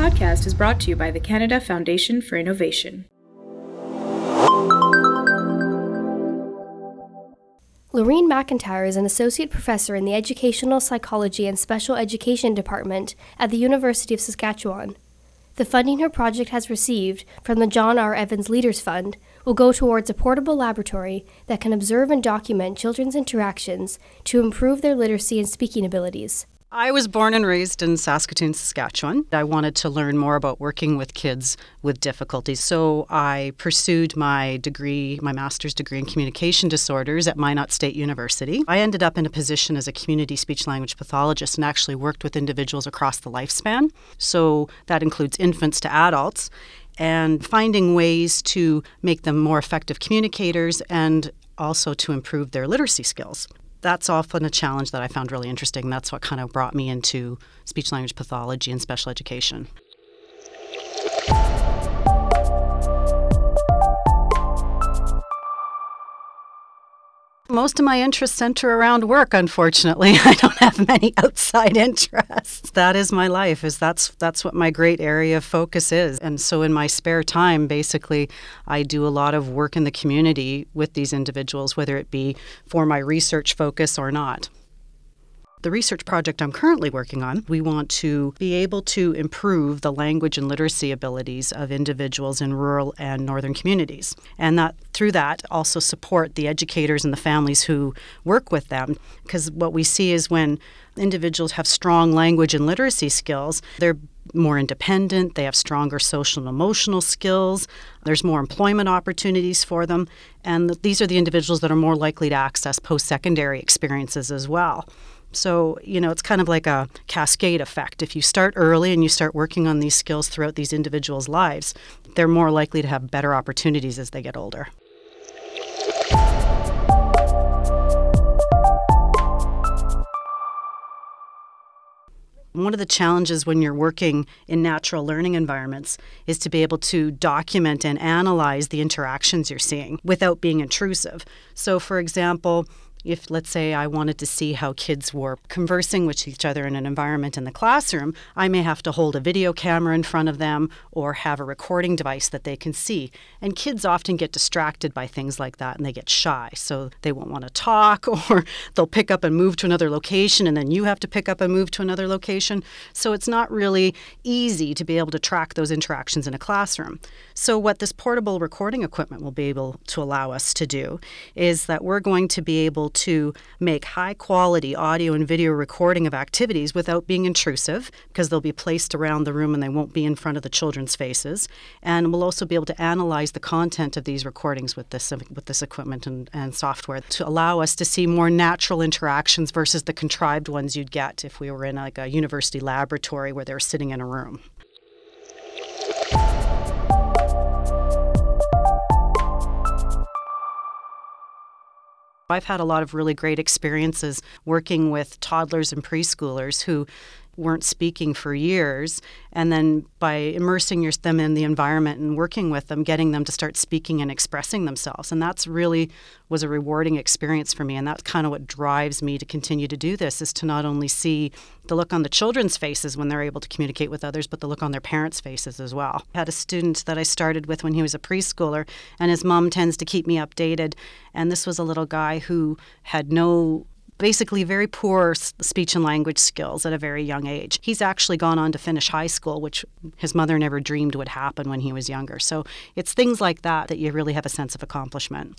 podcast is brought to you by the Canada Foundation for Innovation. Laureen McIntyre is an associate professor in the Educational Psychology and Special Education Department at the University of Saskatchewan. The funding her project has received from the John R. Evans Leaders Fund will go towards a portable laboratory that can observe and document children's interactions to improve their literacy and speaking abilities. I was born and raised in Saskatoon, Saskatchewan. I wanted to learn more about working with kids with difficulties, so I pursued my master's degree in communication disorders at Minot State University. I ended up in a position as a community speech-language pathologist and actually worked with individuals across the lifespan. So that includes infants to adults, and finding ways to make them more effective communicators and also to improve their literacy skills. That's often a challenge that I found really interesting. That's what kind of brought me into speech-language pathology and special education. Most of my interests center around work, unfortunately. I don't have many outside interests. That is my life, that's what my great area of focus is. And so in my spare time, basically, I do a lot of work in the community with these individuals, whether it be for my research focus or not. The research project I'm currently working on, we want to be able to improve the language and literacy abilities of individuals in rural and northern communities. And that through that, also support the educators and the families who work with them. Because what we see is when individuals have strong language and literacy skills, they're more independent, they have stronger social and emotional skills, there's more employment opportunities for them, and these are the individuals that are more likely to access post-secondary experiences as well. So, it's kind of like a cascade effect. If you start early and you start working on these skills throughout these individuals' lives, they're more likely to have better opportunities as they get older. One of the challenges when you're working in natural learning environments is to be able to document and analyze the interactions you're seeing without being intrusive. So, for example, if, let's say, I wanted to see how kids were conversing with each other in an environment in the classroom, I may have to hold a video camera in front of them or have a recording device that they can see. And kids often get distracted by things like that and they get shy. So they won't want to talk, or they'll pick up and move to another location, and then you have to pick up and move to another location. So it's not really easy to be able to track those interactions in a classroom. So what this portable recording equipment will be able to allow us to do is that we're going to be able to make high-quality audio and video recording of activities without being intrusive, because they'll be placed around the room and they won't be in front of the children's faces. And we'll also be able to analyze the content of these recordings with this equipment and software to allow us to see more natural interactions versus the contrived ones you'd get if we were in like a university laboratory where they were sitting in a room. I've had a lot of really great experiences working with toddlers and preschoolers who weren't speaking for years, and then by immersing them in the environment and working with them, getting them to start speaking and expressing themselves. And that's really was a rewarding experience for me, and that's kind of what drives me to continue to do this, is to not only see the look on the children's faces when they're able to communicate with others, but the look on their parents' faces as well. I had a student that I started with when he was a preschooler, and his mom tends to keep me updated, and this was a little guy who had basically very poor speech and language skills at a very young age. He's actually gone on to finish high school, which his mother never dreamed would happen when he was younger. So it's things like that that you really have a sense of accomplishment.